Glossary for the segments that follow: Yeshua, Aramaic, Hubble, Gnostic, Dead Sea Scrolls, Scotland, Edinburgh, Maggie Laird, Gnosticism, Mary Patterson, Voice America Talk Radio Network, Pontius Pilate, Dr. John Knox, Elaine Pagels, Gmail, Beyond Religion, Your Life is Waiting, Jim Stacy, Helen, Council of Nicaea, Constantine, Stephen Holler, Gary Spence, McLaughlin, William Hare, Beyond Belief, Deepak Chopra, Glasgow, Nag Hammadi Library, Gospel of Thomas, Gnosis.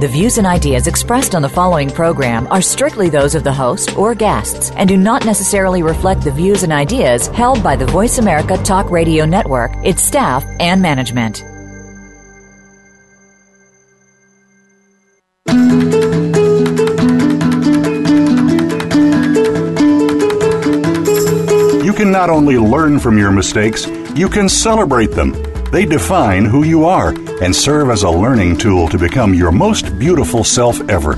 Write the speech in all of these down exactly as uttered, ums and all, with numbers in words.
The views and ideas expressed on the following program are strictly those of the host or guests and do not necessarily reflect the views and ideas held by the Voice America Talk Radio Network, its staff, and management. You can not only learn from your mistakes, you can celebrate them. They define who you are and serve as a learning tool to become your most beautiful self ever.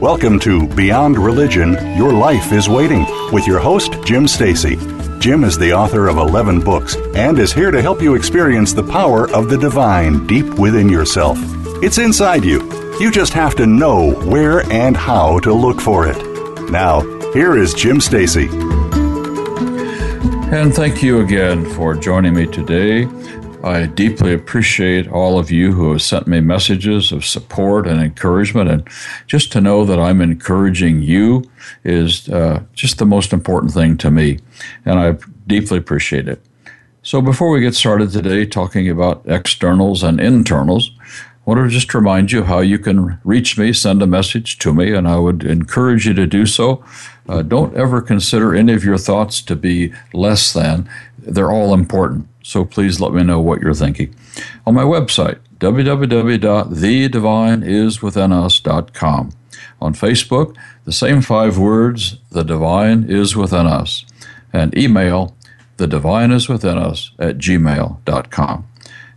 Welcome to Beyond Religion, Your Life is Waiting, with your host, Jim Stacy. Jim is the author of eleven books and is here to help you experience the power of the divine deep within yourself. It's inside you. You just have to know where and how to look for it. Now, here is Jim Stacy. And thank you again for joining me today. I deeply appreciate all of you who have sent me messages of support and encouragement. And just to know that I'm encouraging you is uh, just the most important thing to me. And I deeply appreciate it. So before we get started today talking about externals and internals, I want to just remind you how you can reach me, send a message to me, and I would encourage you to do so. Uh, don't ever consider any of your thoughts to be less than. They're all important, so please let me know what you're thinking. On my website, w w w dot the divine is within us dot com. On Facebook, the same five words, The Divine is Within Us. And email, the divine is within us at gmail dot com.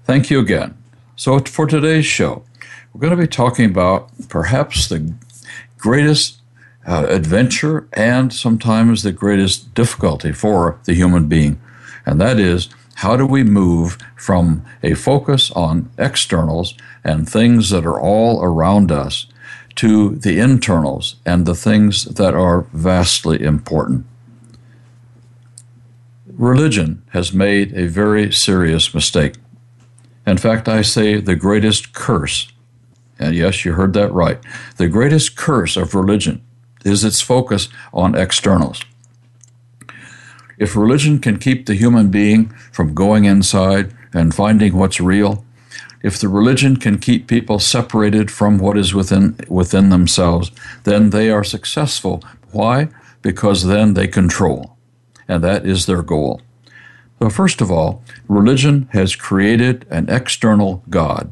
Thank you again. So for today's show, we're going to be talking about perhaps the greatest uh, adventure and sometimes the greatest difficulty for the human being, and that is, how do we move from a focus on externals and things that are all around us to the internals and the things that are vastly important? Religion has made a very serious mistake. In fact, I say the greatest curse, and yes, you heard that right, the greatest curse of religion is its focus on externals. If religion can keep the human being from going inside and finding what's real, if the religion can keep people separated from what is within within themselves, then they are successful. Why? Because then they control, and that is their goal. So first of all, religion has created an external God.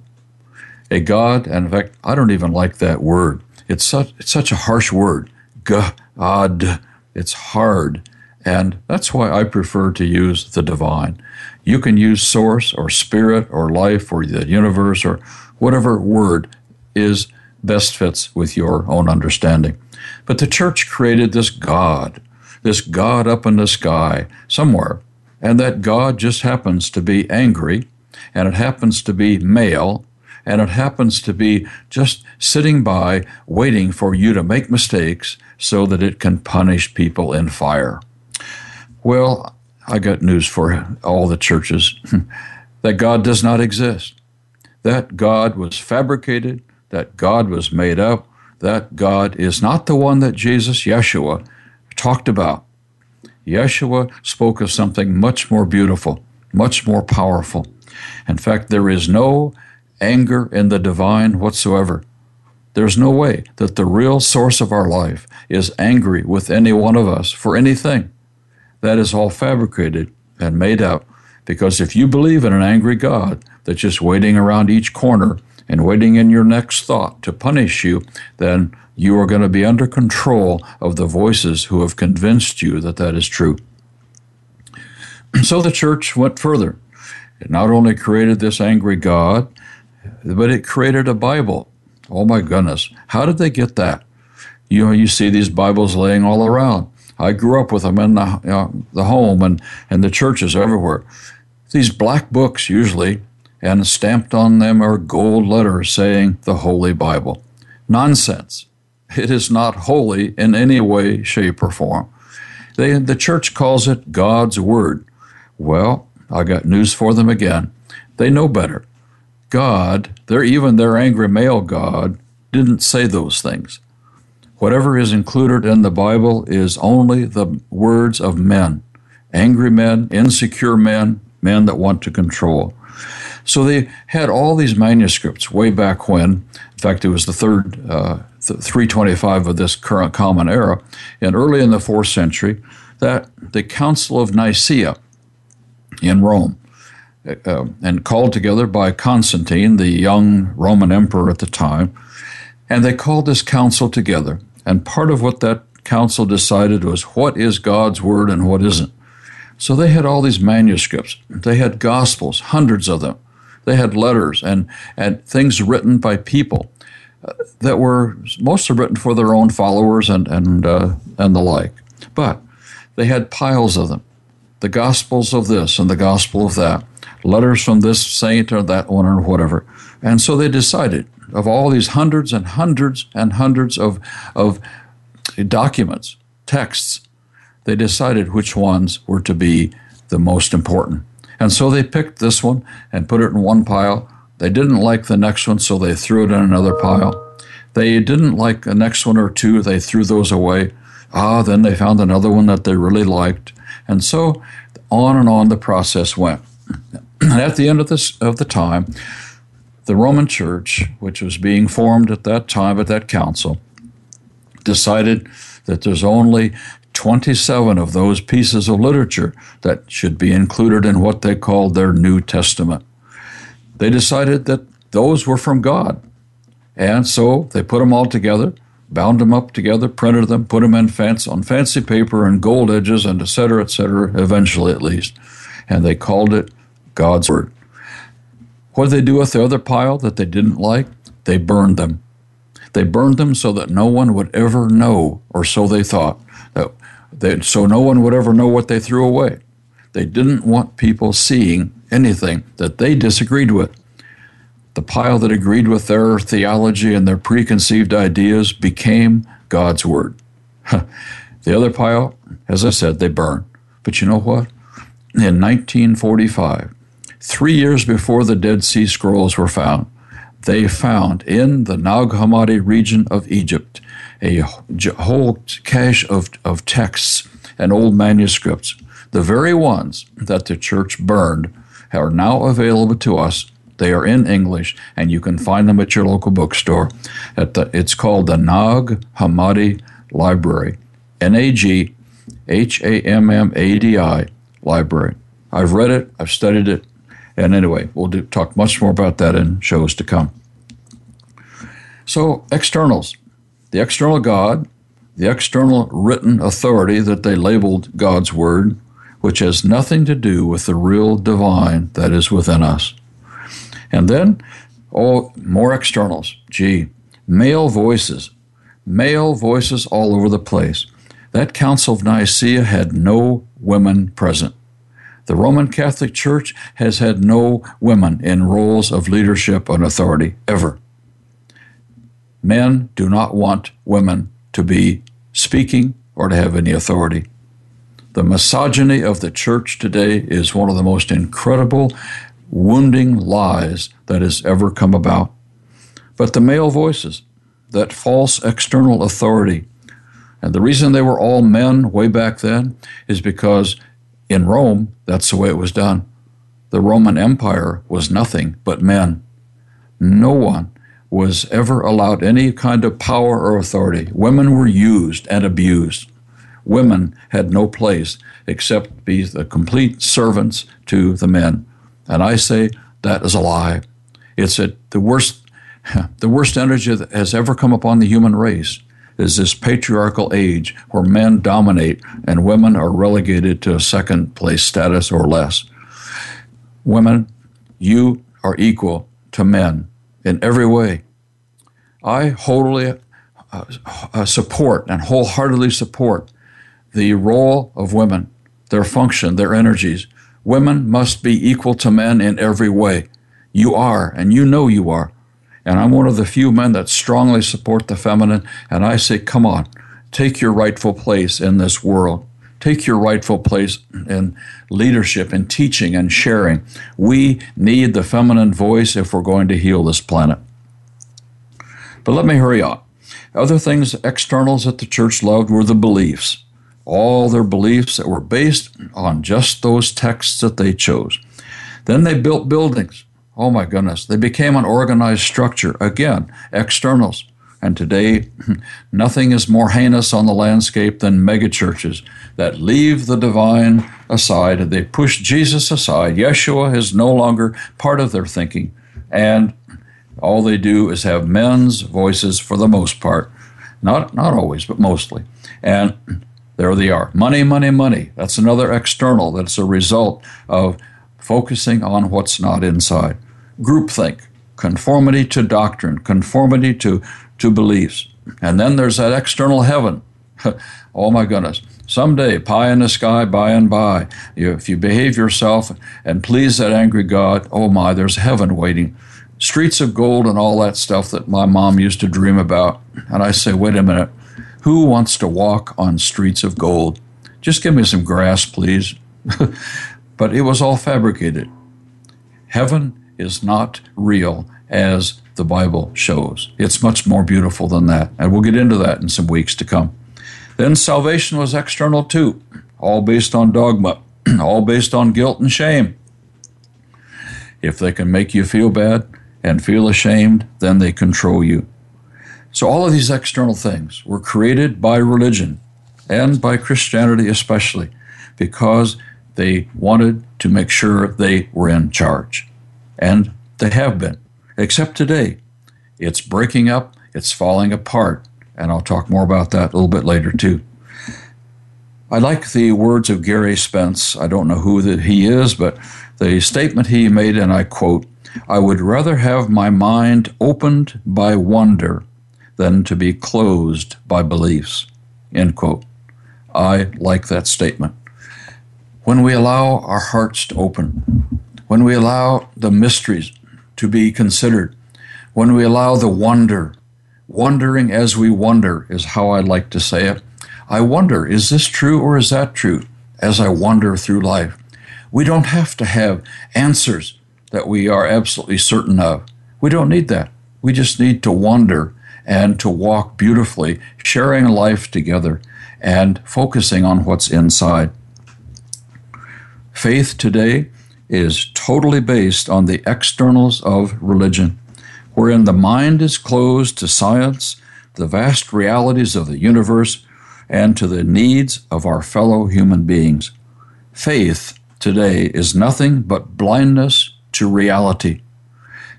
A God, and in fact, I don't even like that word. It's such, it's such a harsh word, God. It's hard, and that's why I prefer to use the divine. You can use source or spirit or life or the universe or whatever word is best fits with your own understanding. But the church created this God, this God up in the sky somewhere. And that God just happens to be angry, and it happens to be male, and it happens to be just sitting by waiting for you to make mistakes so that it can punish people in fire. Well, I got news for all the churches. That God does not exist. That God was fabricated. That God was made up. That God is not the one that Jesus, Yeshua, talked about. Yeshua spoke of something much more beautiful, much more powerful. In fact, there is no anger in the divine whatsoever. There's no way that the real source of our life is angry with any one of us for anything. That is all fabricated and made up, because if you believe in an angry God that's just waiting around each corner and waiting in your next thought to punish you, then you are going to be under control of the voices who have convinced you that that is true. So the church went further. It not only created this angry God, but it created a Bible. Oh my goodness, how did they get that? You know, you see these Bibles laying all around. I grew up with them in the, you know, the home and, and the churches everywhere. These black books usually, and stamped on them are gold letters saying the Holy Bible. Nonsense. It is not holy in any way, shape, or form. They, the church calls it God's Word. Well, I got news for them again. They know better. God, their, even their angry male God, didn't say those things. Whatever is included in the Bible is only the words of men, angry men, insecure men, men that want to control. So they had all these manuscripts way back when. In fact, it was the third, uh, th- three twenty-five of this current common era, and early in the fourth century, that the Council of Nicaea in Rome, uh, and called together by Constantine, the young Roman emperor at the time, and they called this council together. And part of what that council decided was what is God's word and what isn't. So they had all these manuscripts. They had gospels, hundreds of them. They had letters and, and things written by people that were mostly written for their own followers and and uh, and the like. But they had piles of them, the gospels of this and the gospel of that, letters from this saint or that one or whatever. And so they decided of all these hundreds and hundreds and hundreds of of documents, texts, they decided which ones were to be the most important. And so they picked this one and put it in one pile. They didn't like the next one, so they threw it in another pile. They didn't like the next one or two, they threw those away. Ah, then they found another one that they really liked. And so on and on the process went. And at the end of this of the time, the Roman Church, which was being formed at that time at that council, decided that there's only twenty-seven of those pieces of literature that should be included in what they called their New Testament. They decided that those were from God. And so they put them all together, bound them up together, printed them, put them in fancy, on fancy paper and gold edges and et cetera, et cetera, eventually at least. And they called it God's Word. What did they do with the other pile that they didn't like? They burned them. They burned them so that no one would ever know, or so they thought. They, so no one would ever know what they threw away. They didn't want people seeing anything that they disagreed with. The pile that agreed with their theology and their preconceived ideas became God's Word. The other pile, as I said, they burned. But you know what? In nineteen forty-five, three years before the Dead Sea Scrolls were found, they found in the Nag Hammadi region of Egypt a whole cache of, of texts and old manuscripts. The very ones that the church burned are now available to us. They are in English, and you can find them at your local bookstore. At the, it's called the Nag Hammadi Library, N A G H A M M A D I Library. I've read it. I've studied it. And anyway, we'll do, talk much more about that in shows to come. So externals. The external God, the external written authority that they labeled God's Word, which has nothing to do with the real divine that is within us. And then, oh, more externals. Gee, male voices. Male voices all over the place. That Council of Nicaea had no women present. The Roman Catholic Church has had no women in roles of leadership and authority ever. Men do not want women to be speaking or to have any authority. The misogyny of the church today is one of the most incredible, wounding lies that has ever come about. But the male voices, that false external authority, and the reason they were all men way back then is because in Rome, that's the way it was done. The Roman Empire was nothing but men. No one was ever allowed any kind of power or authority. Women were used and abused. Women had no place except be the complete servants to the men. And I say that is a lie. It's a, the worst the worst energy that has ever come upon the human race is this patriarchal age where men dominate and women are relegated to a second place status or less. Women, you are equal to men in every way. I wholly uh, support and wholeheartedly support the role of women, their function, their energies. Women must be equal to men in every way. You are, and you know you are. And I'm one of the few men that strongly support the feminine, and I say, come on, take your rightful place in this world. Take your rightful place in leadership and teaching and sharing. We need the feminine voice if we're going to heal this planet. But let me hurry on. Other things, externals that the church loved were the beliefs. All their beliefs that were based on just those texts that they chose. Then they built buildings. Oh my goodness. They became an organized structure. Again, externals. And today, nothing is more heinous on the landscape than megachurches that leave the divine aside and they push Jesus aside. Yeshua is no longer part of their thinking. And all they do is have men's voices for the most part. Not, not always, but mostly. And there they are. Money, money, money. That's another external that's a result of focusing on what's not inside. Groupthink, conformity to doctrine, conformity to to beliefs. And then there's that external heaven. Oh my goodness. Someday, pie in the sky, by and by. You, if you behave yourself and please that angry God, oh my, there's heaven waiting. Streets of gold and all that stuff that my mom used to dream about. And I say, wait a minute, who wants to walk on streets of gold? Just give me some grass, please. But it was all fabricated. Heaven is not real as the Bible shows. It's much more beautiful than that. And we'll get into that in some weeks to come. Then salvation was external too, all based on dogma, all based on guilt and shame. If they can make you feel bad and feel ashamed, then they control you. So all of these external things were created by religion and by Christianity especially because they wanted to make sure they were in charge. And they have been. Except today, it's breaking up, it's falling apart, and I'll talk more about that a little bit later too. I like the words of Gary Spence. I don't know who that he is, but the statement he made, and I quote, "I would rather have my mind opened by wonder than to be closed by beliefs," end quote. I like that statement. When we allow our hearts to open, when we allow the mysteries to be considered, when we allow the wonder, wondering as we wonder is how I like to say it. I wonder, is this true or is that true? As I wander through life, we don't have to have answers that we are absolutely certain of. We don't need that. We just need to wander and to walk beautifully, sharing life together and focusing on what's inside. Faith today is totally based on the externals of religion, wherein the mind is closed to science, the vast realities of the universe, and to the needs of our fellow human beings. Faith today is nothing but blindness to reality.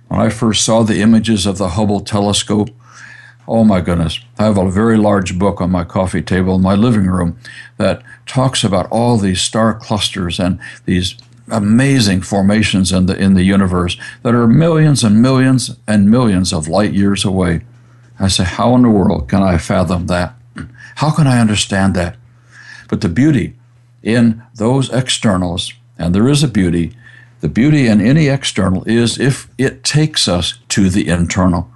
When I first saw the images of the Hubble telescope, oh my goodness, I have a very large book on my coffee table in my living room that talks about all these star clusters and these amazing formations in the in the universe that are millions and millions and millions of light years away. I say, how in the world can I fathom that? How can I understand that? But the beauty in those externals, and there is a beauty, the beauty in any external is if it takes us to the internal.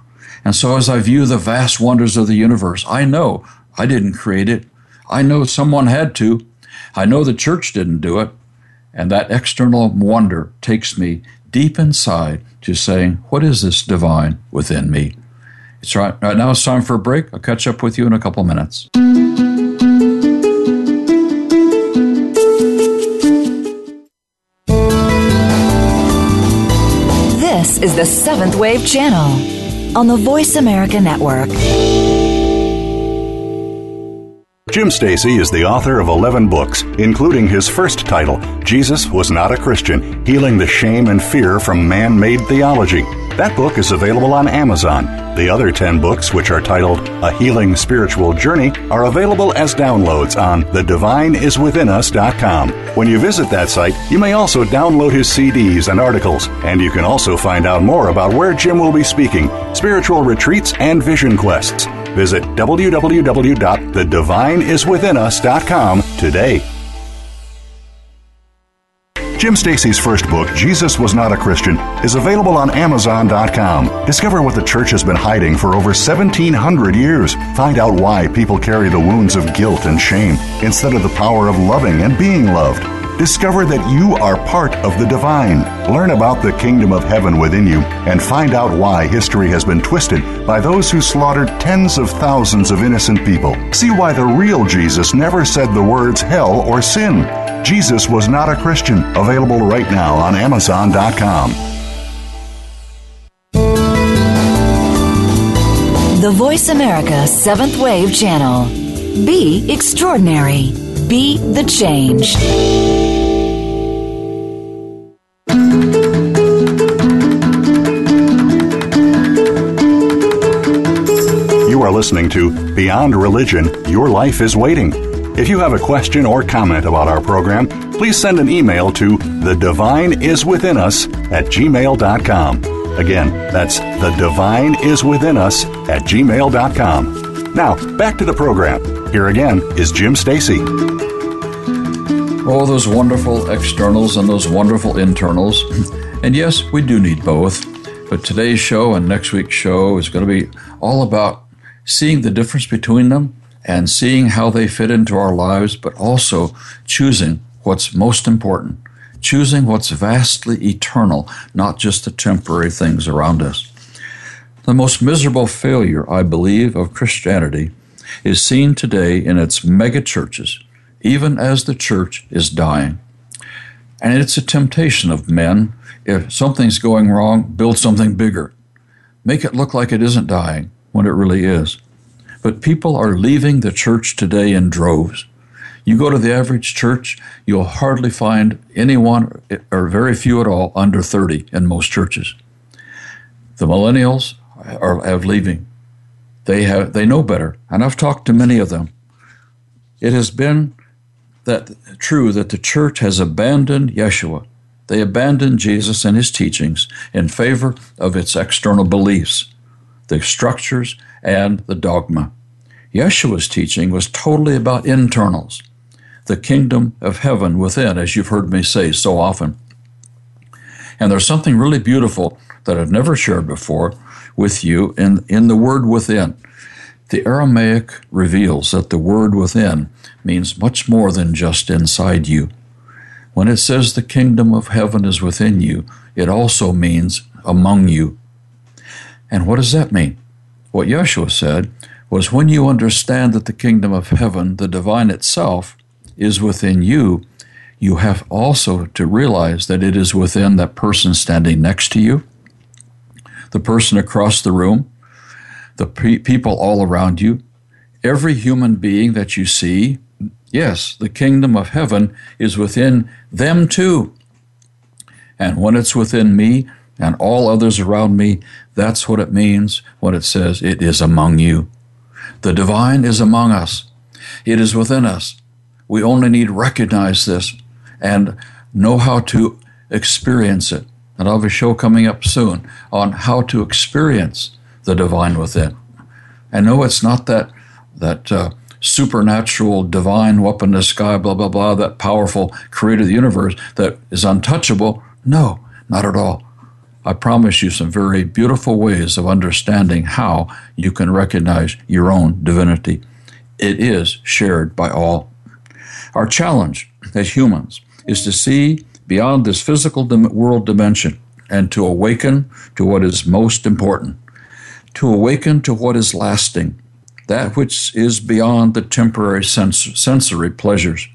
And so as I view the vast wonders of the universe, I know I didn't create it. I know someone had to. I know the church didn't do it. And that external wonder takes me deep inside to saying, what is this divine within me? It's right, right now it's time for a break. I'll catch up with you in a couple minutes. This is the Seventh Wave Channel on the Voice America Network. Jim Stacy is the author of eleven books, including his first title, Jesus Was Not a Christian, Healing the Shame and Fear from Man-Made Theology. That book is available on Amazon. The other ten books, which are titled A Healing Spiritual Journey, are available as downloads on the divine is within us dot com. When you visit that site, you may also download his C Ds and articles, and you can also find out more about where Jim will be speaking, spiritual retreats, and vision quests. Visit w w w dot the divine is within us dot com today. Jim Stacy's first book, Jesus Was Not a Christian, is available on Amazon dot com. Discover what the church has been hiding for over seventeen hundred years. Find out why people carry the wounds of guilt and shame instead of the power of loving and being loved. Discover that you are part of the divine. Learn about the kingdom of heaven within you and find out why history has been twisted by those who slaughtered tens of thousands of innocent people. See why the real Jesus never said the words hell or sin. Jesus Was Not a Christian, available right now on Amazon dot com. The Voice America Seventh Wave Channel. Be extraordinary. Be the change. You are listening to Beyond Religion, Your Life is Waiting. If you have a question or comment about our program, please send an email to the divine is within us at gmail dot com. Again, that's the divine is within us at gmail dot com. Now, back to the program. Here again is Jim Stacy. Oh, those wonderful externals and those wonderful internals. And yes, we do need both. But today's show and next week's show is going to be all about seeing the difference between them and seeing how they fit into our lives, but also choosing what's most important, choosing what's vastly eternal, not just the temporary things around us. The most miserable failure, I believe, of Christianity is seen today in its mega churches, even as the church is dying. And it's a temptation of men, if something's going wrong, build something bigger. Make it look like it isn't dying when it really is. But people are leaving the church today in droves. You go to the average church, you'll hardly find anyone, or very few at all, under thirty in most churches. The millennials are, are leaving. They have they know better, and I've talked to many of them. It has been that true that the church has abandoned Yeshua. They abandoned Jesus and his teachings in favor of its external beliefs, the structures, and the dogma. Yeshua's teaching was totally about internals, the kingdom of heaven within, as you've heard me say so often. And there's something really beautiful that I've never shared before with you in, in the word within. The Aramaic reveals that the word within means much more than just inside you. When it says the kingdom of heaven is within you, it also means among you. And what does that mean? What Yeshua said was, when you understand that the kingdom of heaven, the divine itself, is within you, you have also to realize that it is within that person standing next to you, the person across the room, the pe- people all around you, every human being that you see. Yes, the kingdom of heaven is within them too. And when it's within me and all others around me, that's what it means when it says it is among you. The divine is among us. It is within us. We only need to recognize this and know how to experience it. And I'll have a show coming up soon on how to experience the divine within. And no, it's not that that uh, supernatural divine up in the sky, blah, blah, blah, that powerful creator of the universe that is untouchable. No, not at all. I promise you some very beautiful ways of understanding how you can recognize your own divinity. It is shared by all. Our challenge as humans is to see beyond this physical world dimension and to awaken to what is most important, to awaken to what is lasting, that which is beyond the temporary sens- sensory pleasures,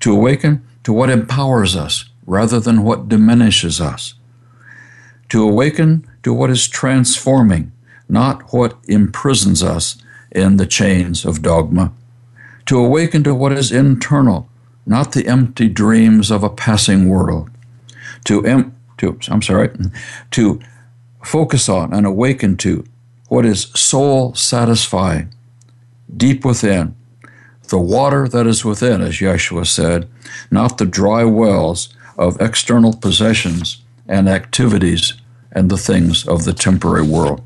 to awaken to what empowers us rather than what diminishes us, to awaken to what is transforming, not what imprisons us in the chains of dogma, to awaken to what is internal, not the empty dreams of a passing world, to, em- to, I'm sorry, to focus on and awaken to what is soul satisfying, deep within, the water that is within, as Yeshua said, not the dry wells of external possessions and activities and the things of the temporary world.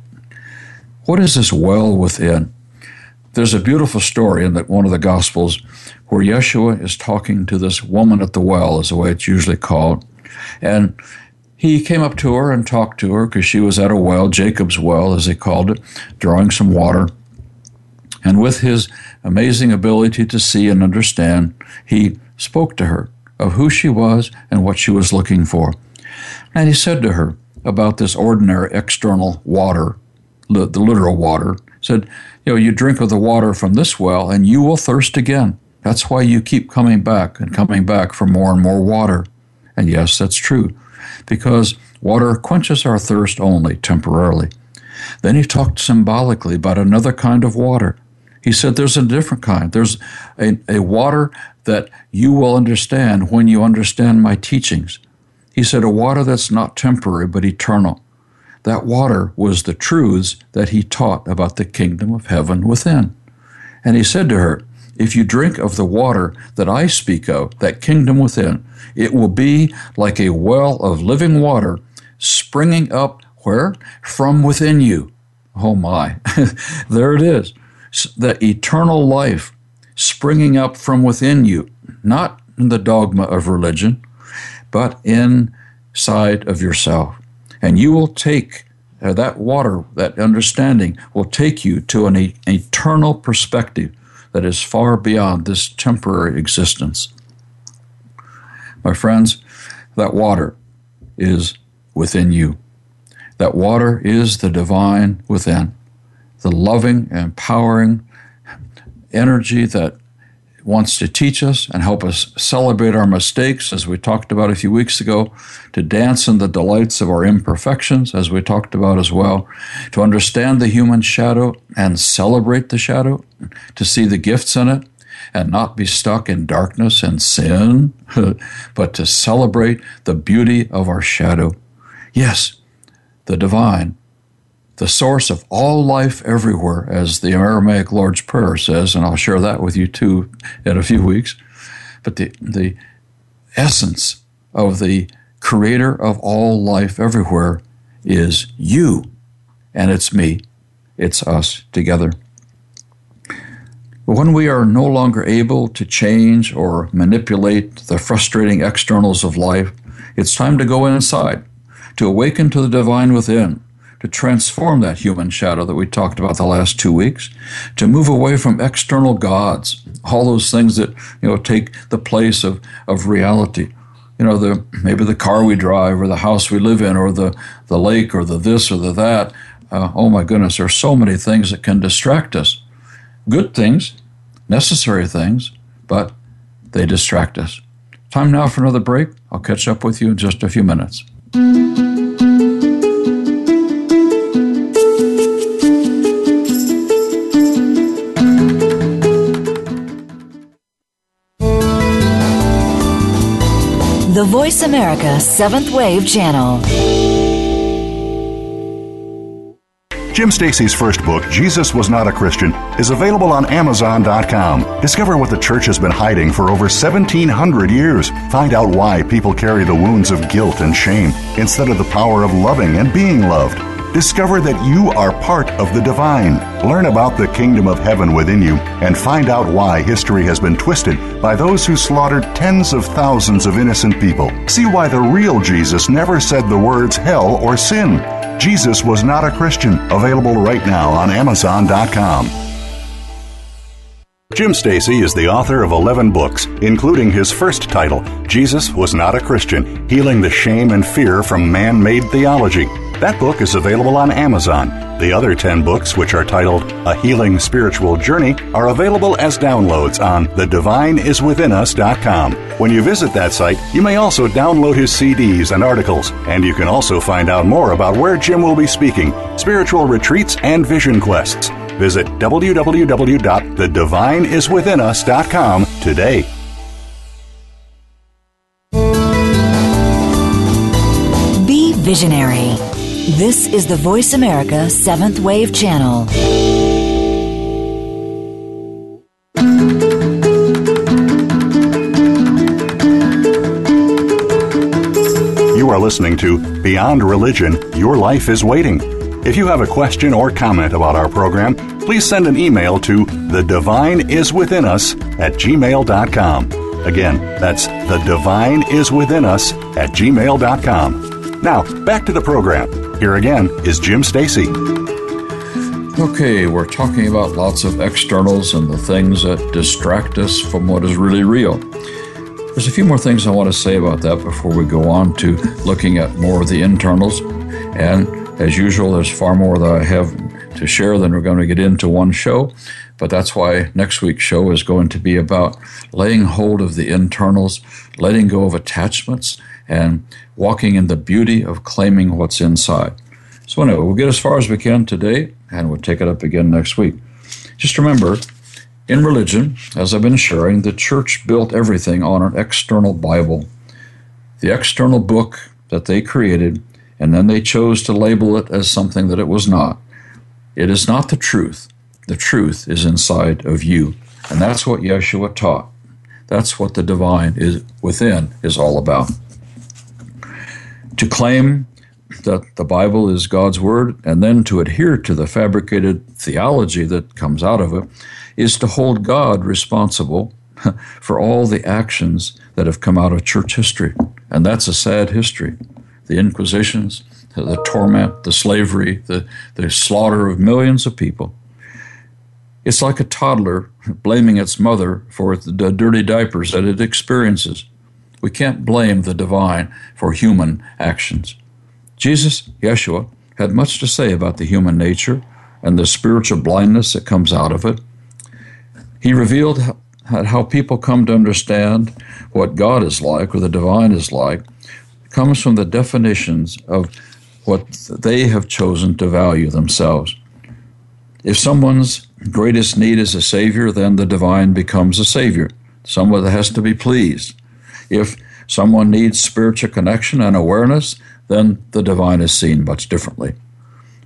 What is this well within? There's a beautiful story in that one of the Gospels where Yeshua is talking to this woman at the well, is the way it's usually called. And he came up to her and talked to her because she was at a well, Jacob's well, as they called it, drawing some water. And with his amazing ability to see and understand, he spoke to her of who she was and what she was looking for. And he said to her about this ordinary external water, li- the literal water, said, you know, you drink of the water from this well and you will thirst again. That's why you keep coming back and coming back for more and more water. And yes, that's true, because water quenches our thirst only temporarily. Then he talked symbolically about another kind of water. He said there's a different kind. There's a, a water that you will understand when you understand my teachings. He said a water that's not temporary but eternal. That water was the truths that he taught about the kingdom of heaven within. And he said to her, if you drink of the water that I speak of, that kingdom within, it will be like a well of living water springing up where? From within you. Oh my, there it is. The eternal life springing up from within you, not in the dogma of religion, but inside of yourself. And you will take uh, that water, that understanding will take you to an e- eternal perspective that is far beyond this temporary existence. My friends, that water is within you. That water is the divine within, the loving, empowering energy that wants to teach us and help us celebrate our mistakes, as we talked about a few weeks ago, to dance in the delights of our imperfections, as we talked about as well, to understand the human shadow and celebrate the shadow, to see the gifts in it and not be stuck in darkness and sin, but to celebrate the beauty of our shadow. Yes, the divine, the source of all life everywhere, as the Aramaic Lord's Prayer says, and I'll share that with you too in a few weeks. But the, the essence of the creator of all life everywhere is you, and it's me. It's us together. When we are no longer able to change or manipulate the frustrating externals of life, it's time to go inside, to awaken to the divine within, to transform that human shadow that we talked about the last two weeks, to move away from external gods, all those things that, you know, take the place of, of reality. You know, the maybe the car we drive or the house we live in or the, the lake or the this or the that. Uh, oh my goodness, there are so many things that can distract us. Good things, necessary things, but they distract us. Time now for another break. I'll catch up with you in just a few minutes. The Voice America Seventh Wave Channel. Jim Stacy's first book, Jesus Was Not a Christian, is available on Amazon dot com. Discover what the church has been hiding for over seventeen hundred years. Find out why people carry the wounds of guilt and shame instead of the power of loving and being loved. Discover that you are part of the divine. Learn about the kingdom of heaven within you and find out why history has been twisted by those who slaughtered tens of thousands of innocent people. See why the real Jesus never said the words hell or sin. Jesus Was Not a Christian, available right now on Amazon dot com. Jim Stacy is the author of eleven books, including his first title, Jesus Was Not a Christian, Healing the Shame and Fear from Man-Made Theology. That book is available on Amazon. The other ten books, which are titled A Healing Spiritual Journey, are available as downloads on the divine is within us dot com. When you visit that site, you may also download his C Ds and articles, and you can also find out more about where Jim will be speaking, spiritual retreats, and vision quests. Visit w w w dot the divine is within us dot com today. Be visionary. This is the Voice America seventh Wave Channel. You are listening to Beyond Religion, Your Life is Waiting. If you have a question or comment about our program, please send an email to thedivineiswithinus at gmail.com. Again, that's thedivineiswithinus at gmail.com. Now, back to the program. Here again is Jim Stacy. Okay, we're talking about lots of externals and the things that distract us from what is really real. There's a few more things I want to say about that before we go on to looking at more of the internals. And as usual, there's far more that I have to share than we're going to get into one show. But that's why next week's show is going to be about laying hold of the internals, letting go of attachments, and walking in the beauty of claiming what's inside. So anyway, we'll get as far as we can today, and we'll take it up again next week. Just remember, in religion, as I've been sharing, the church built everything on an external Bible, the external book that they created, and then they chose to label it as something that it was not. It is not the truth. The truth is inside of you, and that's what Yeshua taught. That's what the divine is within is all about. To claim that the Bible is God's Word, and then to adhere to the fabricated theology that comes out of it, is to hold God responsible for all the actions that have come out of church history. And that's a sad history. The Inquisitions, the torment, the slavery, the, the slaughter of millions of people. It's like a toddler blaming its mother for the dirty diapers that it experiences. We can't blame the divine for human actions. Jesus, Yeshua, had much to say about the human nature and the spiritual blindness that comes out of it. He revealed how people come to understand what God is like or the divine is like comes from the definitions of what they have chosen to value themselves. If someone's greatest need is a savior, then the divine becomes a savior, someone that has to be pleased. If someone needs spiritual connection and awareness, then the divine is seen much differently.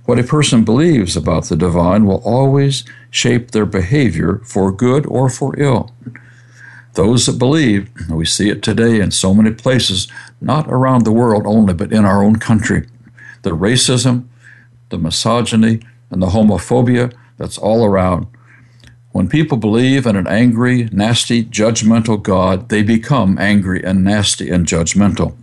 What a person believes about the divine will always shape their behavior for good or for ill. Those that believe, and we see it today in so many places, not around the world only, but in our own country, the racism, the misogyny, and the homophobia that's all around. When people believe in an angry, nasty, judgmental God, they become angry and nasty and judgmental.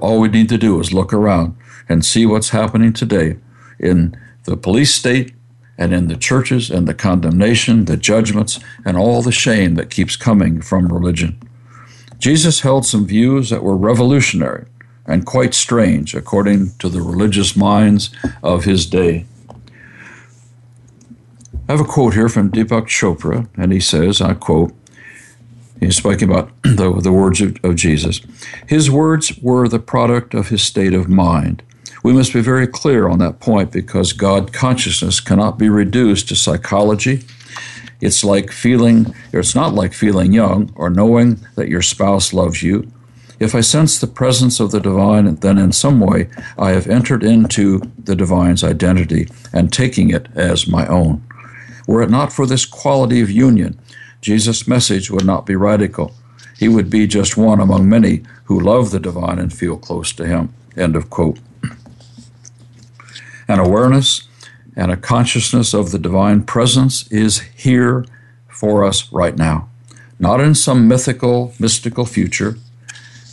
All we need to do is look around and see what's happening today in the police state and in the churches and the condemnation, the judgments, and all the shame that keeps coming from religion. Jesus held some views that were revolutionary and quite strange according to the religious minds of his day. I have a quote here from Deepak Chopra, and he says, I quote, he's speaking about the, the words of, of Jesus. His words were the product of his state of mind. We must be very clear on that point because God consciousness cannot be reduced to psychology. It's like feeling, or it's not like feeling young or knowing that your spouse loves you. If I sense the presence of the divine, then in some way I have entered into the divine's identity and taking it as my own. Were it not for this quality of union, Jesus' message would not be radical. He would be just one among many who love the divine and feel close to him. End of quote. An awareness and a consciousness of the divine presence is here for us right now, not in some mythical, mystical future.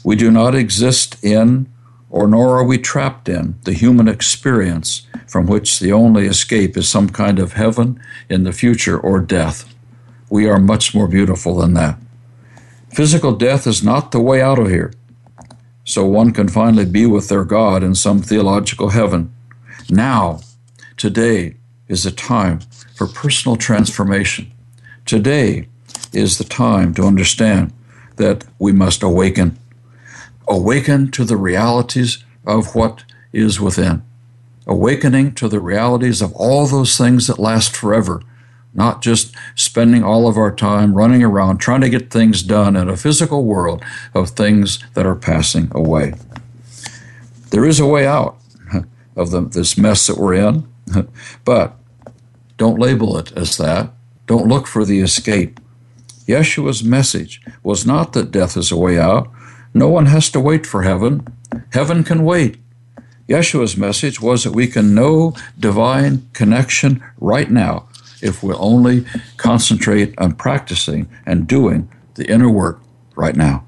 We do not exist in, or nor are we trapped in, the human experience from which the only escape is some kind of heaven in the future or death. We are much more beautiful than that. Physical death is not the way out of here, so one can finally be with their God in some theological heaven. Now, today is the time for personal transformation. Today is the time to understand that we must awaken. Awaken to the realities of what is within. Awakening to the realities of all those things that last forever. Not just spending all of our time running around trying to get things done in a physical world of things that are passing away. There is a way out of the, this mess that we're in, but don't label it as that. Don't look for the escape. Yeshua's message was not that death is a way out. No one has to wait for heaven. Heaven can wait. Yeshua's message was that we can know divine connection right now if we'll only concentrate on practicing and doing the inner work right now.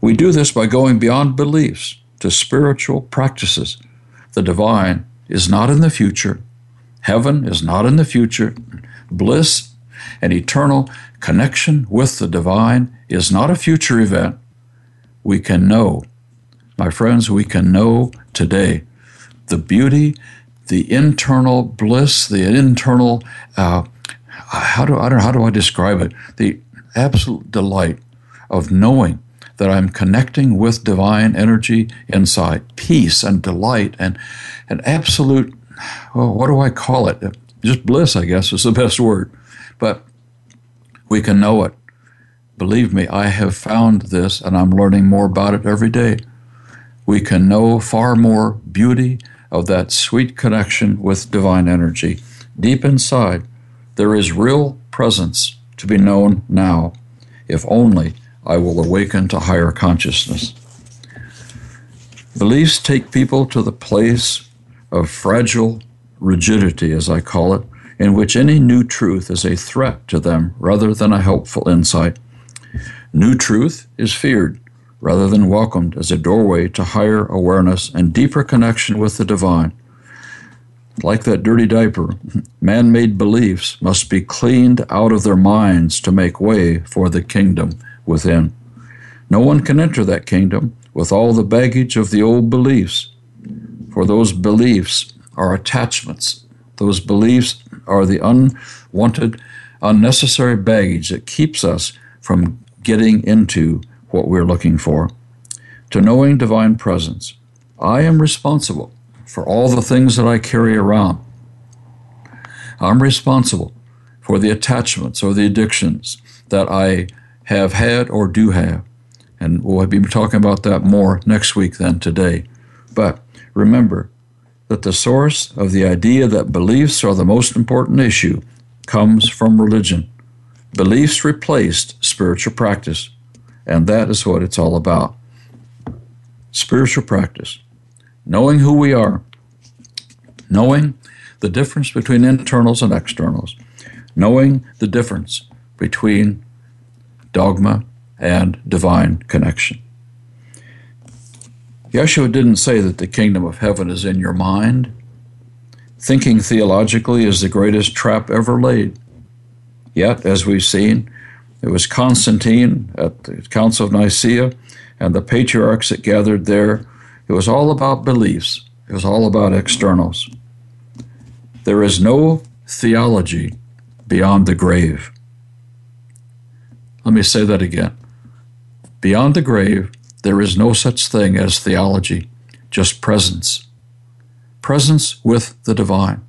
We do this by going beyond beliefs to spiritual practices. The divine is not in the future. Heaven is not in the future. Bliss and eternal connection with the divine is not a future event. We can know, my friends, we can know today the beauty, the internal bliss, the internal, uh, how do I don't know, how do I describe it? The absolute delight of knowing that I'm connecting with divine energy inside, peace and delight and an absolute, oh, what do I call it? Just bliss, I guess, is the best word. But we can know it. Believe me, I have found this, and I'm learning more about it every day. We can know far more beauty of that sweet connection with divine energy. Deep inside, there is real presence to be known now, if only I will awaken to higher consciousness. Beliefs take people to the place of fragile rigidity, as I call it, in which any new truth is a threat to them rather than a helpful insight. New truth is feared rather than welcomed as a doorway to higher awareness and deeper connection with the divine. Like that dirty diaper, man-made beliefs must be cleaned out of their minds to make way for the kingdom within. No one can enter that kingdom with all the baggage of the old beliefs, for those beliefs are attachments. Those beliefs are the unwanted, unnecessary baggage that keeps us from getting into what we're looking for. To knowing divine presence, I am responsible for all the things that I carry around. I'm responsible for the attachments or the addictions that I have had or do have. And we'll be talking about that more next week than today. But remember that the source of the idea that beliefs are the most important issue comes from religion. Beliefs replaced spiritual practice, and that is what it's all about. Spiritual practice, knowing who we are, knowing the difference between internals and externals, knowing the difference between dogma and divine connection. Yeshua didn't say that the kingdom of heaven is in your mind. Thinking theologically is the greatest trap ever laid. Yet, as we've seen, it was Constantine at the Council of Nicaea and the patriarchs that gathered there. It was all about beliefs. It was all about externals. There is no theology beyond the grave. Let me say that again. Beyond the grave, there is no such thing as theology, just presence. Presence with the divine.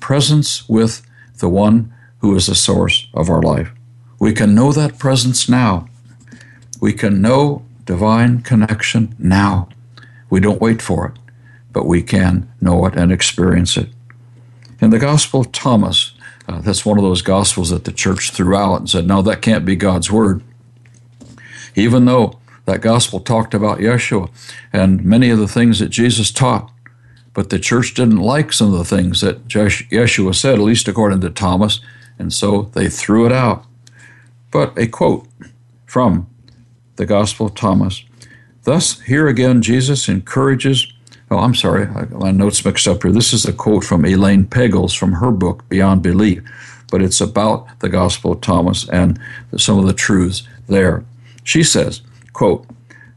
Presence with the one who is the source of our life. We can know that presence now. We can know divine connection now. We don't wait for it, but we can know it and experience it. In the Gospel of Thomas, uh, that's one of those Gospels that the church threw out and said, no, that can't be God's word. Even though that gospel talked about Yeshua and many of the things that Jesus taught, but the church didn't like some of the things that Yeshua said, at least according to Thomas, and so they threw it out. But a quote from the Gospel of Thomas. Thus, here again, Jesus encourages, oh, I'm sorry, I got my notes mixed up here. This is a quote from Elaine Pagels from her book, Beyond Belief, but it's about the Gospel of Thomas and some of the truths there. She says, quote,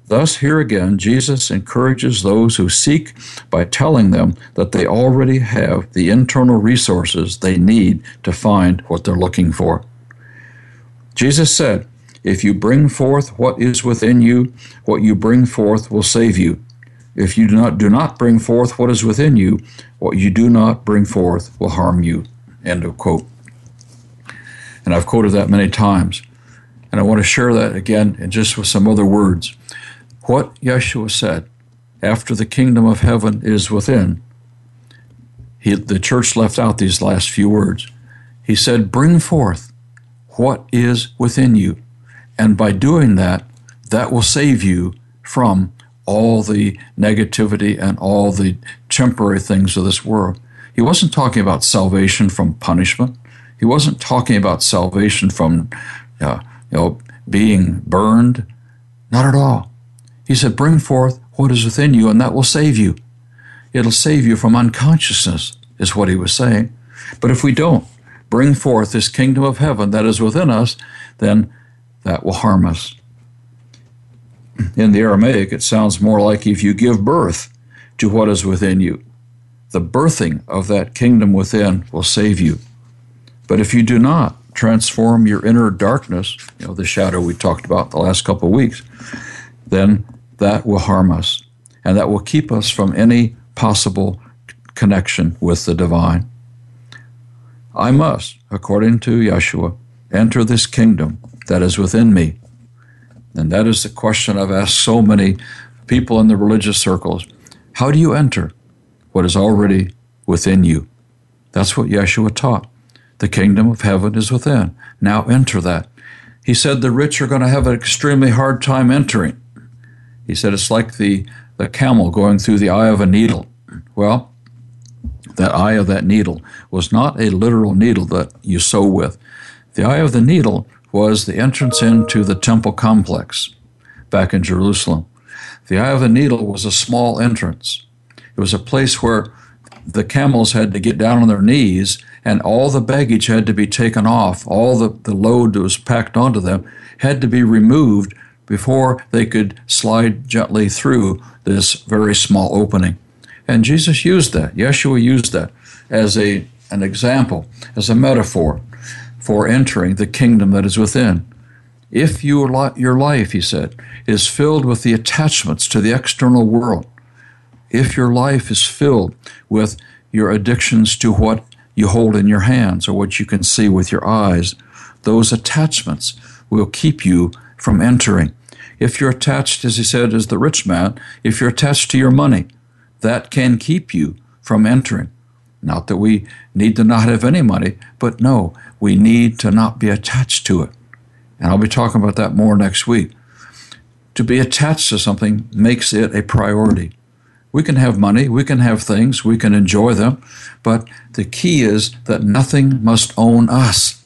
thus here again, Jesus encourages those who seek by telling them that they already have the internal resources they need to find what they're looking for. Jesus said, if you bring forth what is within you, what you bring forth will save you. If you do not, do not bring forth what is within you, what you do not bring forth will harm you. End of quote. And I've quoted that many times. And I want to share that again, and just with some other words. What Yeshua said, after the kingdom of heaven is within, he, the church left out these last few words. He said, bring forth what is within you. And by doing that, that will save you from all the negativity and all the temporary things of this world. He wasn't talking about salvation from punishment. He wasn't talking about salvation from uh, you know, being burned. Not at all. He said, bring forth what is within you, and that will save you. It'll save you from unconsciousness, is what he was saying. But if we don't bring forth this kingdom of heaven that is within us, then that will harm us. In the Aramaic, it sounds more like if you give birth to what is within you, the birthing of that kingdom within will save you. But if you do not transform your inner darkness, you know, the shadow we talked about the last couple of weeks, then that will harm us, and that will keep us from any possible connection with the divine. I must, according to Yeshua, enter this kingdom that is within me. And that is the question I've asked so many people in the religious circles. How do you enter what is already within you? That's what Yeshua taught. The kingdom of heaven is within. Now enter that. He said the rich are going to have an extremely hard time entering. He said it's like the, the camel going through the eye of a needle. Well, that eye of that needle was not a literal needle that you sew with. The eye of the needle was the entrance into the temple complex back in Jerusalem. The eye of the needle was a small entrance. It was a place where the camels had to get down on their knees, and all the baggage had to be taken off. All the, the load that was packed onto them had to be removed before they could slide gently through this very small opening. And Jesus used that, Yeshua used that as a an example, as a metaphor for entering the kingdom that is within. If you, your life, he said, is filled with the attachments to the external world, if your life is filled with your addictions to what you hold in your hands or what you can see with your eyes, those attachments will keep you from entering. If you're attached, as he said, as the rich man, if you're attached to your money, that can keep you from entering. Not that we need to not have any money, but no, we need to not be attached to it. And I'll be talking about that more next week. To be attached to something makes it a priority. We can have money, we can have things, we can enjoy them, but the key is that nothing must own us.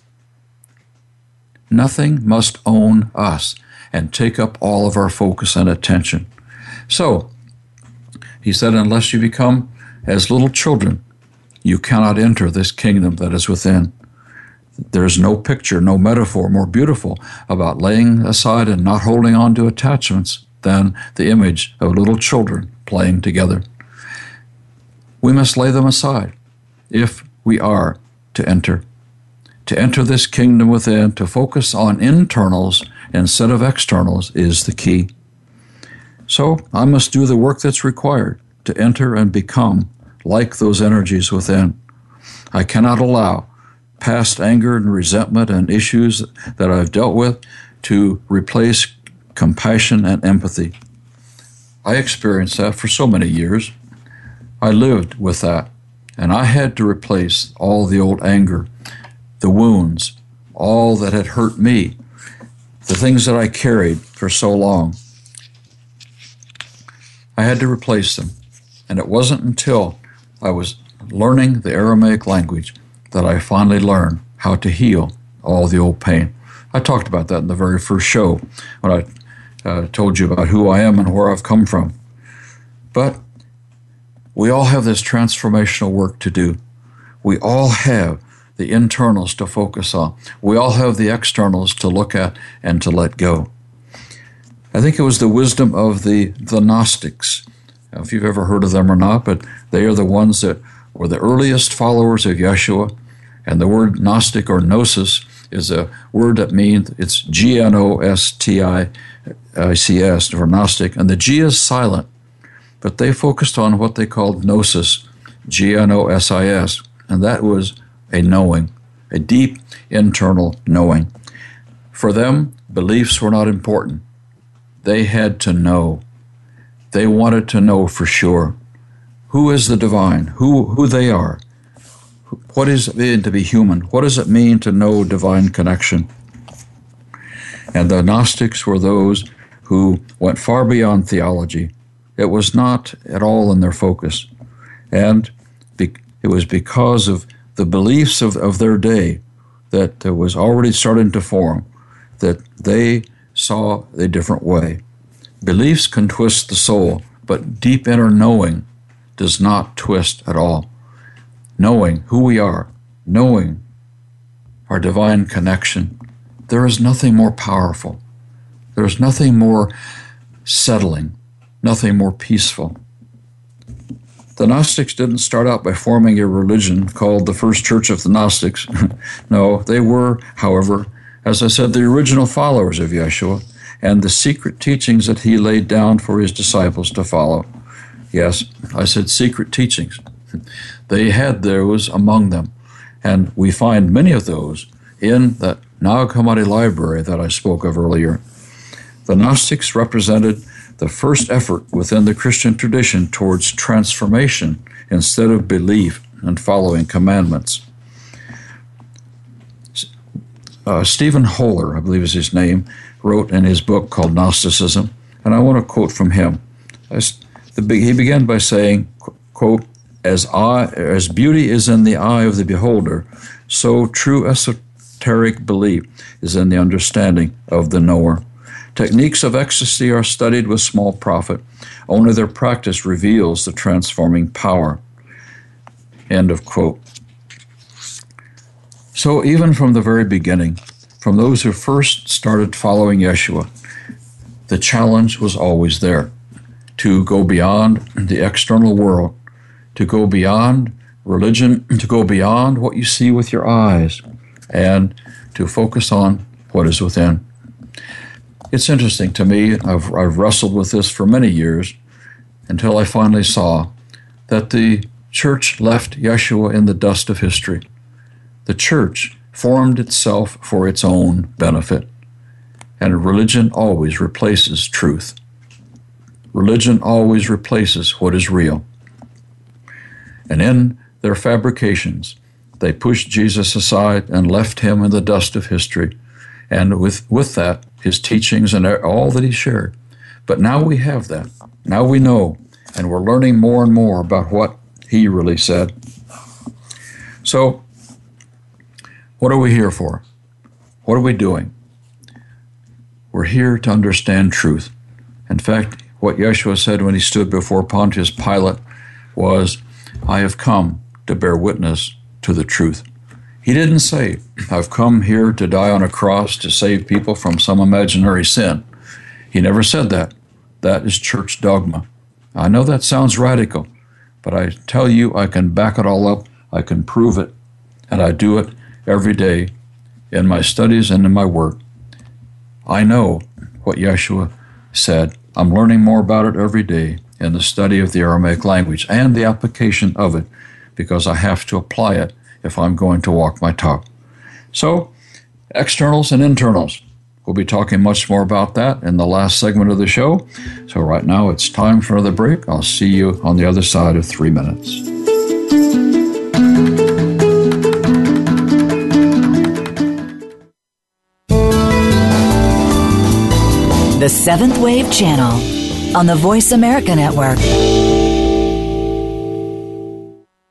Nothing must own us and take up all of our focus and attention. So, he said, unless you become as little children, you cannot enter this kingdom that is within. There is no picture, no metaphor more beautiful about laying aside and not holding on to attachments than the image of little children playing together. We must lay them aside if we are to enter. To enter this kingdom within, to focus on internals instead of externals is the key. So I must do the work that's required to enter and become like those energies within. I cannot allow past anger and resentment and issues that I've dealt with to replace compassion and empathy. I experienced that for so many years. I lived with that, and I had to replace all the old anger, the wounds, all that had hurt me, the things that I carried for so long. I had to replace them, and it wasn't until I was learning the Aramaic language that I finally learned how to heal all the old pain. I talked about that in the very first show when I Uh, told you about who I am and where I've come from. But we all have this transformational work to do. We all have the internals to focus on. We all have the externals to look at and to let go. I think it was the wisdom of the, the Gnostics. Now, if you've ever heard of them or not, but they are the ones that were the earliest followers of Yeshua. And the word Gnostic or Gnosis is a word that means, it's G N O S T I C S, or Gnostic, and the G is silent. But they focused on what they called Gnosis, G N O S I S, and that was a knowing, a deep internal knowing. For them, beliefs were not important. They had to know. They wanted to know for sure. Who is the divine? Who, who they are? What does it mean to be human? What does it mean to know divine connection? And the Gnostics were those who went far beyond theology. It was not at all in their focus. And be, it was because of the beliefs of, of their day that uh, was already starting to form, that they saw a different way. Beliefs can twist the soul, but deep inner knowing does not twist at all. Knowing who we are, knowing our divine connection, there is nothing more powerful. There is nothing more settling, nothing more peaceful. The Gnostics didn't start out by forming a religion called the First Church of the Gnostics. No, they were, however, as I said, the original followers of Yeshua and the secret teachings that he laid down for his disciples to follow. Yes, I said secret teachings. They had those among them, and we find many of those in that Nag Hammadi Library that I spoke of earlier. The Gnostics represented the first effort within the Christian tradition towards transformation instead of belief and following commandments. Uh, Stephen Holler, I believe is his name, wrote in his book called Gnosticism, and I want to quote from him. He began by saying, quote, As, eye, as beauty is in the eye of the beholder, so true esoteric belief is in the understanding of the knower. Techniques of ecstasy are studied with small profit. Only their practice reveals the transforming power. End of quote. So even from the very beginning, from those who first started following Yeshua, the challenge was always there to go beyond the external world, to go beyond religion, to go beyond what you see with your eyes, and to focus on what is within. It's interesting to me, I've, I've wrestled with this for many years until I finally saw that the church left Yeshua in the dust of history. The church formed itself for its own benefit, and religion always replaces truth. Religion always replaces what is real. And in their fabrications, they pushed Jesus aside and left him in the dust of history, and with, with that, his teachings and all that he shared. But now we have that. Now we know, and we're learning more and more about what he really said. So, what are we here for? What are we doing? We're here to understand truth. In fact, what Yeshua said when he stood before Pontius Pilate was, I have come to bear witness to the truth. He didn't say, I've come here to die on a cross to save people from some imaginary sin. He never said that. That is church dogma. I know that sounds radical, but I tell you, I can back it all up. I can prove it. And I do it every day in my studies and in my work. I know what Yeshua said. I'm learning more about it every day in the study of the Aramaic language and the application of it, because I have to apply it if I'm going to walk my talk. So, externals and internals. We'll be talking much more about that in the last segment of the show. So right now it's time for another break. I'll see you on the other side of three minutes. The Seventh Wave Channel on the Voice America Network.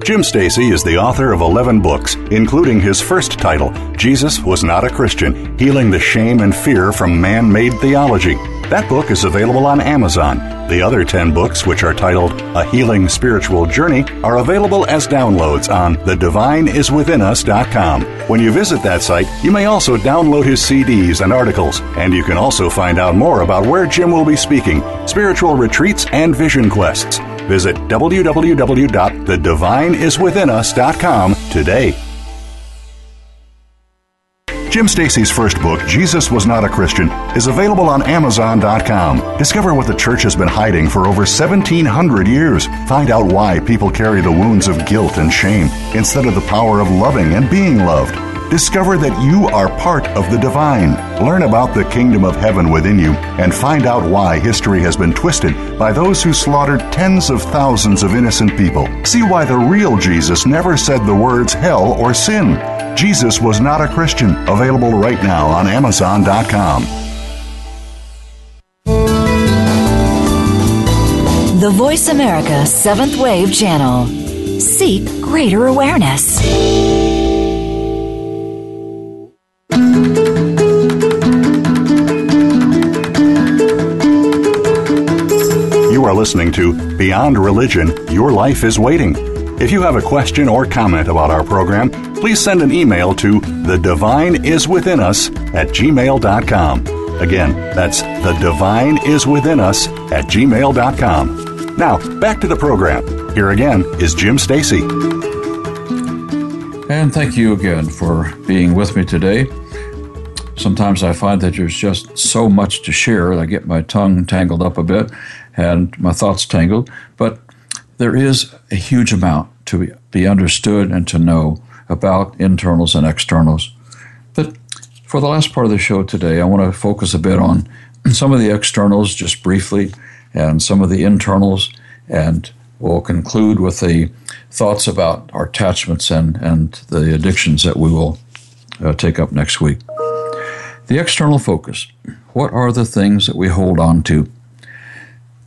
Jim Stacy is the author of eleven books, including his first title, Jesus Was Not a Christian, Healing the Shame and Fear from Man-Made Theology. That book is available on Amazon. The other ten books, which are titled A Healing Spiritual Journey, are available as downloads on the divine is within us dot com. When you visit that site, you may also download his C Ds and articles, and you can also find out more about where Jim will be speaking, spiritual retreats, and vision quests. Visit w w w dot the divine is within us dot com today. Jim Stacy's first book, Jesus Was Not a Christian, is available on amazon dot com. Discover what the church has been hiding for over seventeen hundred years. Find out why people carry the wounds of guilt and shame instead of the power of loving and being loved. Discover that you are part of the divine. Learn about the kingdom of heaven within you and find out why history has been twisted by those who slaughtered tens of thousands of innocent people. See why the real Jesus never said the words hell or sin. Jesus Was Not a Christian, available right now on amazon dot com. the Voice America Seventh Wave Channel. Seek greater awareness. You are listening to Beyond Religion, Your Life is Waiting. If you have a question or comment about our program, please send an email to the divine is within us at gmail dot com. Again, that's the divine is within us at gmail dot com. Now, back to the program. Here again is Jim Stacy. And thank you again for being with me today. Sometimes I find that there's just so much to share, and I get my tongue tangled up a bit and my thoughts tangled, but there is a huge amount to be understood and to know about internals and externals. But for the last part of the show today, I want to focus a bit on some of the externals just briefly and some of the internals, and we'll conclude with the thoughts about our attachments and, and the addictions that we will uh, take up next week. The external focus. What are the things that we hold on to?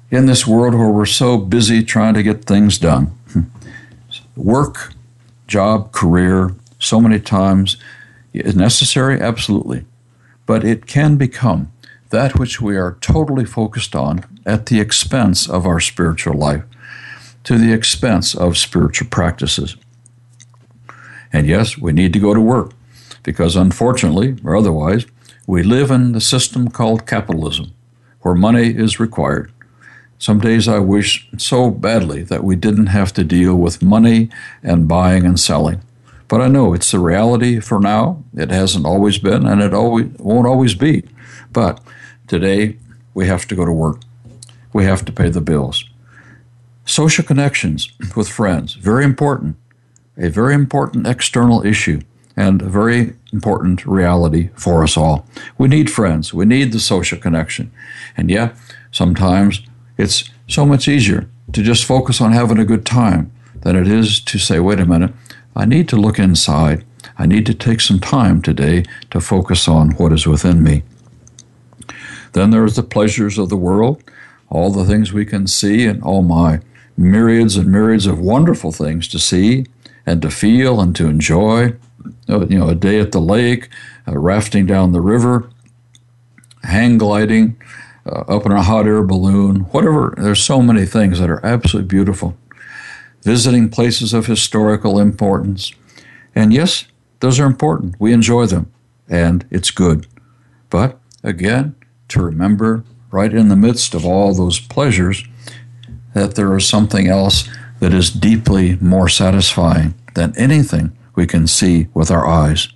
In this world where we're so busy trying to get things done, work, job, career, so many times is necessary, absolutely. But it can become that which we are totally focused on at the expense of our spiritual life, to the expense of spiritual practices. And yes, we need to go to work because, unfortunately, or otherwise, we live in the system called capitalism, where money is required. Some days I wish so badly that we didn't have to deal with money and buying and selling. But I know it's the reality for now. It hasn't always been, and it always won't always be. But today, we have to go to work. We have to pay the bills. Social connections with friends, very important. A very important external issue and a very important reality for us all. We need friends. We need the social connection. And yet, sometimes it's so much easier to just focus on having a good time than it is to say, wait a minute, I need to look inside. I need to take some time today to focus on what is within me. Then there's the pleasures of the world, all the things we can see, and oh my, myriads and myriads of wonderful things to see and to feel and to enjoy. You know, a day at the lake, uh, rafting down the river, hang gliding, Uh, up in a hot air balloon, whatever. There's so many things that are absolutely beautiful. Visiting places of historical importance. And yes, those are important. We enjoy them, and it's good. But again, to remember right in the midst of all those pleasures that there is something else that is deeply more satisfying than anything we can see with our eyes.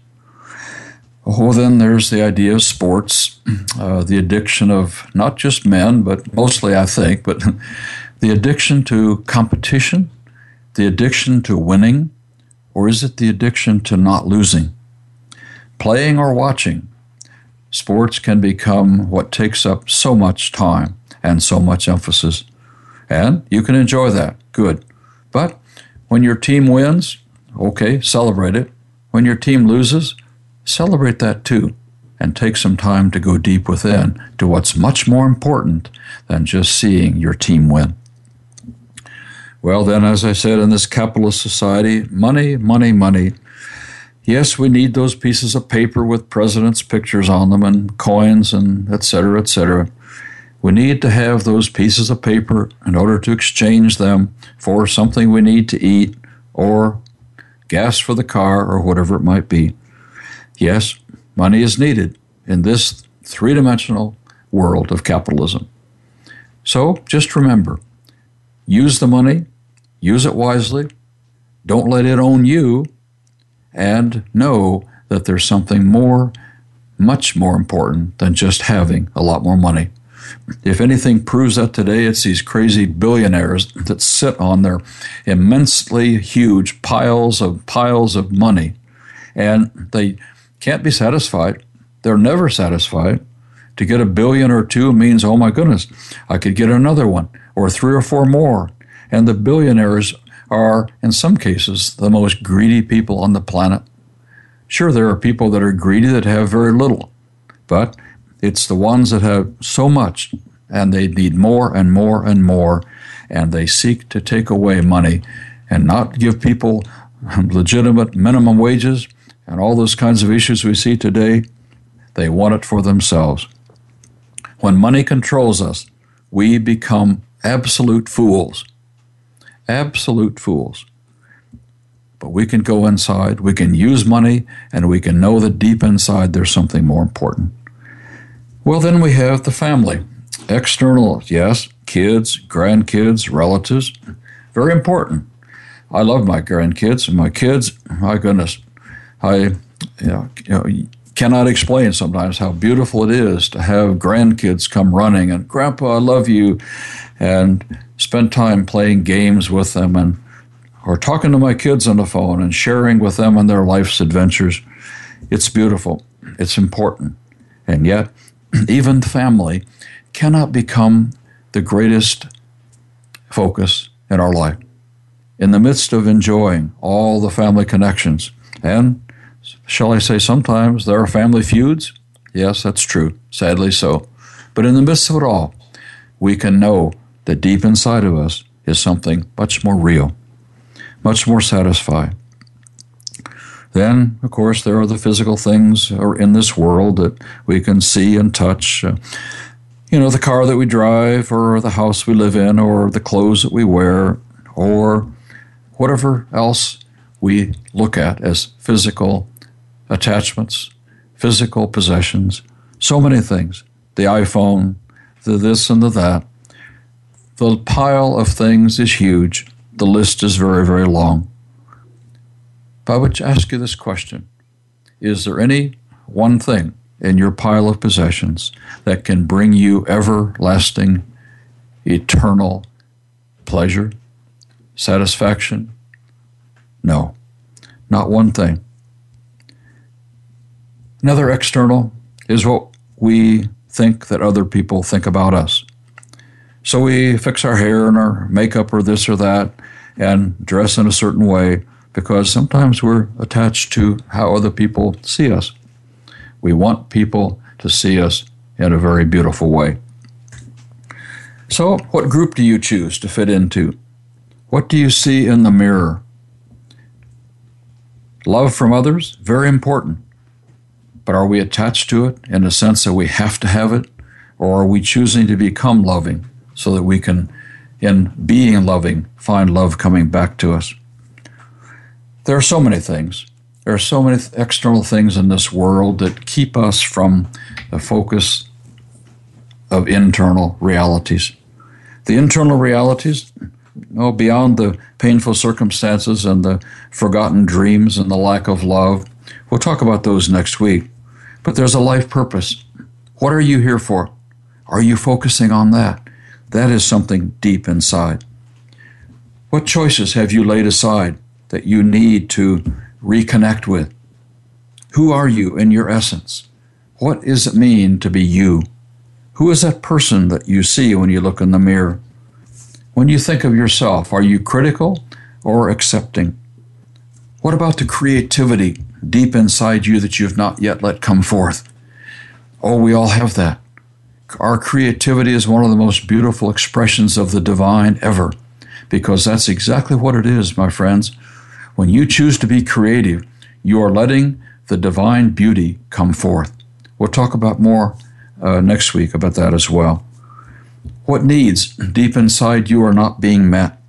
Oh, then there's the idea of sports, uh, the addiction of not just men, but mostly I think, but the addiction to competition, the addiction to winning, or is it the addiction to not losing? Playing or watching, sports can become what takes up so much time and so much emphasis. And you can enjoy that, good. But when your team wins, okay, celebrate it. When your team loses, celebrate that too, and take some time to go deep within to what's much more important than just seeing your team win. Well, then, as I said, in this capitalist society, money, money, money. Yes, we need those pieces of paper with presidents' pictures on them and coins and et cetera, et cetera. We need to have those pieces of paper in order to exchange them for something we need to eat or gas for the car or whatever it might be. Yes, money is needed in this three-dimensional world of capitalism. So just remember, use the money, use it wisely, don't let it own you, and know that there's something more, much more important than just having a lot more money. If anything proves that today, it's these crazy billionaires that sit on their immensely huge piles of piles of money, and they can't be satisfied. They're never satisfied. To get a billion or two means, oh my goodness, I could get another one or three or four more. And the billionaires are, in some cases, the most greedy people on the planet. Sure, there are people that are greedy that have very little, but it's the ones that have so much and they need more and more and more. and they seek to take away money and not give people legitimate minimum wages and all those kinds of issues we see today. They want it for themselves. When money controls us, we become absolute fools. Absolute fools. But we can go inside, we can use money, and we can know that deep inside there's something more important. Well, then we have the family. External, yes, kids, grandkids, relatives, very important. I love my grandkids and my kids, my goodness, I you know, you know, cannot explain sometimes how beautiful it is to have grandkids come running and, Grandpa, I love you, and spend time playing games with them and or talking to my kids on the phone and sharing with them on their life's adventures. It's beautiful. It's important. And yet, even family cannot become the greatest focus in our life. In the midst of enjoying all the family connections, and shall I say sometimes there are family feuds? Yes, that's true. Sadly so. But in the midst of it all, we can know that deep inside of us is something much more real, much more satisfying. Then, of course, there are the physical things in this world that we can see and touch. You know, the car that we drive, or the house we live in, or the clothes that we wear, or whatever else we look at as physical attachments, physical possessions, so many things. The iPhone, the this and the that. The pile of things is huge. The list is very, very long. But I would ask you this question. Is there any one thing in your pile of possessions that can bring you everlasting, eternal pleasure, satisfaction? No, not one thing. Another external is what we think that other people think about us. So we fix our hair and our makeup or this or that and dress in a certain way because sometimes we're attached to how other people see us. We want people to see us in a very beautiful way. So what group do you choose to fit into? What do you see in the mirror? Love from others, very important. But are we attached to it in the sense that we have to have it? Or are we choosing to become loving so that we can, in being loving, find love coming back to us? There are so many things. There are so many th- external things in this world that keep us from the focus of internal realities. The internal realities, oh, beyond the painful circumstances and the forgotten dreams and the lack of love. We'll talk about those next week. But there's a life purpose. What are you here for? Are you focusing on that? That is something deep inside. What choices have you laid aside that you need to reconnect with? Who are you in your essence? What does it mean to be you? Who is that person that you see when you look in the mirror? When you think of yourself, are you critical or accepting? What about the creativity deep inside you that you've not yet let come forth? Oh, we all have that. Our creativity is one of the most beautiful expressions of the divine ever, because that's exactly what it is, my friends. When you choose to be creative, you are letting the divine beauty come forth. We'll talk about more uh, next week about that as well. What needs deep inside you are not being met?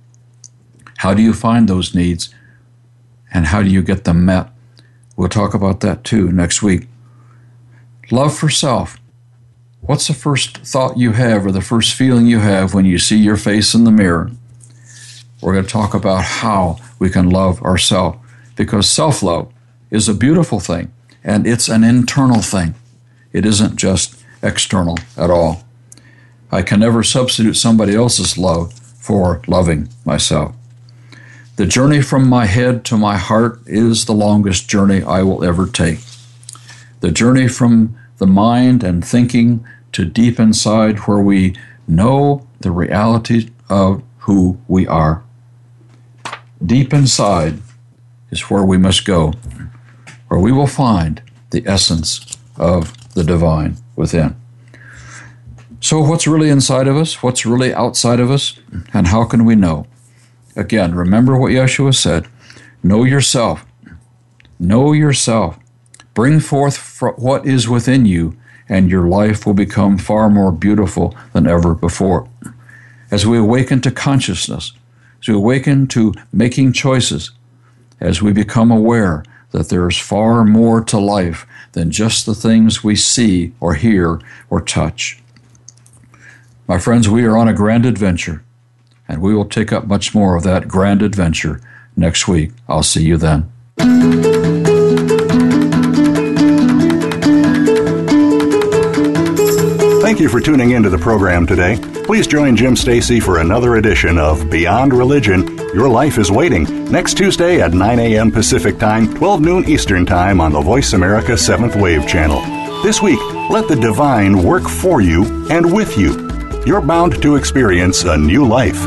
How do you find those needs, and how do you get them met? We'll talk about that too next week. Love for self. What's the first thought you have or the first feeling you have when you see your face in the mirror? We're going to talk about how we can love ourselves, because self-love is a beautiful thing, and it's an internal thing. It isn't just external at all. I can never substitute somebody else's love for loving myself. The journey from my head to my heart is the longest journey I will ever take. The journey from the mind and thinking to deep inside where we know the reality of who we are. Deep inside is where we must go, where we will find the essence of the divine within. So what's really inside of us? What's really outside of us? And how can we know? Again, remember what Yeshua said. Know yourself. Know yourself. Bring forth what is within you, and your life will become far more beautiful than ever before. As we awaken to consciousness, as we awaken to making choices, as we become aware that there is far more to life than just the things we see or hear or touch. My friends, we are on a grand adventure, and we will take up much more of that grand adventure next week. I'll see you then. Thank you for tuning into the program today. Please join Jim Stacy for another edition of Beyond Religion, Your Life is Waiting, next Tuesday at nine a.m. Pacific Time, twelve noon Eastern Time on the Voice America Seventh Wave Channel. This week, let the divine work for you and with you. You're bound to experience a new life.